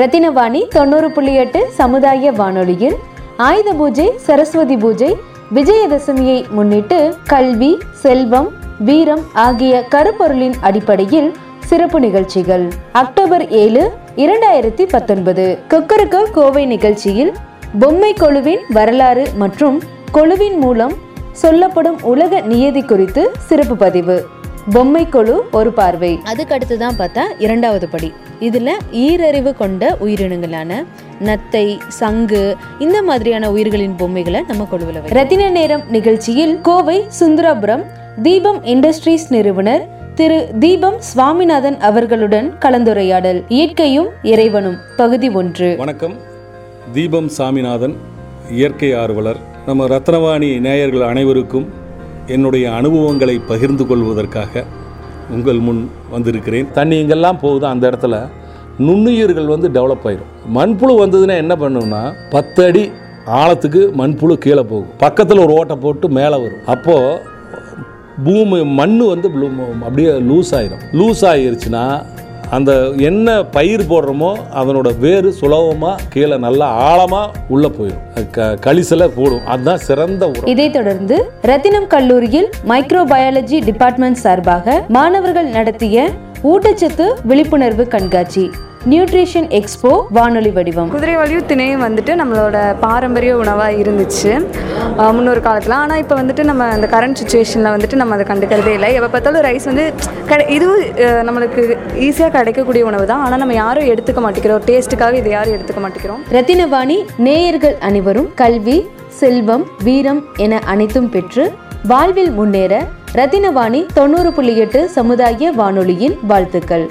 ரத்தினவாணி 90.8 சமுதாய வானொலியில் ஆயுத பூஜை, சரஸ்வதி பூஜை, விஜயதசமியை முன்னிட்டு கல்வி, செல்வம், வீரம் ஆகிய கருப்பொருளின் அடிப்படையில் சிறப்பு நிகழ்ச்சிகள். அக்டோபர் 7, 2019 கொக்கரக்கோ கோவை நிகழ்ச்சியில் பொம்மை கொழுவின் வரலாறு மற்றும் கொழுவின் மூலம் சொல்லப்படும் உலக நியதி குறித்து சிறப்பு பதிவு. பொம்மை கொழு ஒரு பார்வை. அதுக்கடுத்துதான் பார்த்தா 2வது படி. இதில் ஈரறிவு கொண்ட உயிரினங்களான நத்தை, சங்கு இந்த மாதிரியான உயிர்களின் பொம்மைகளை நம்ம கொழுவில். ரத்தின நேரம் நிகழ்ச்சியில் கோவை சுந்தராபுரம் தீபம் இண்டஸ்ட்ரீஸ் நிறுவனர் திரு தீபம் சுவாமிநாதன் அவர்களுடன் கலந்துரையாடல். இயற்கையும் இறைவனும் பகுதி 1. வணக்கம், தீபம் சுவாமிநாதன், இயற்கை ஆர்வலர். நம்ம ரத்தினவாணி நேயர்கள் அனைவருக்கும் என்னுடைய அனுபவங்களை பகிர்ந்து கொள்வதற்காக உங்கள் முன் வந்திருக்கிறேன். தண்ணி இங்கெல்லாம் போகுது, அந்த இடத்துல நுண்ணுயிர்கள் டெவலப் ஆகிடும். மண்புழு வந்ததுன்னா என்ன பண்ணுன்னா 10 அடி ஆழத்துக்கு மண்புழு கீழே போகும், பக்கத்தில் ஒரு ஓட்டை போட்டு மேலே வரும். அப்போது பூமி மண் அப்படியே லூஸ் ஆகிடும். லூஸ் ஆகிருச்சுன்னா அந்த என்ன பயிர் போடுறோமோ அதனோட வேறு சுலபமாக கீழே நல்லா ஆழமாக உள்ளே போயிடும், கழிசலை போடும். அதுதான் சிறந்த உரம். இதைத் தொடர்ந்து ரத்தினம் கல்லூரியில் மைக்ரோபயாலஜி டிபார்ட்மெண்ட் சார்பாக மாணவர்கள் நடத்திய ஊட்டச்சத்து விழிப்புணர்வு கண்காட்சி, நியூட்ரிஷன் எக்ஸ்போ வானொலி வடிவம். குதிரைவாலியூ திணையும் நம்மளோட பாரம்பரிய உணவாக இருந்துச்சு முன்னொரு காலத்தில். ஆனால் இப்போ நம்ம அந்த கரண்ட் சுச்சுவேஷனில் நம்ம அதை கண்டுக்கிறதே இல்லை. எப்போ பார்த்தாலும் ரைஸ் இதுவும் நம்மளுக்கு ஈஸியாக கிடைக்கக்கூடிய உணவு தான். ஆனால் நம்ம யாரும் எடுத்துக்க மாட்டேங்கிறோம், டேஸ்ட்டுக்காக இதை யாரும் எடுத்துக்க மாட்டேங்கிறோம். ரத்தினவாணி நேயர்கள் அனைவரும் கல்வி, செல்வம், வீரம் என அனைத்தும் பெற்று வாழ்வில் முன்னேற ரத்தினவாணி 90.8 சமுதாய வானொலியின் வாழ்த்துக்கள்.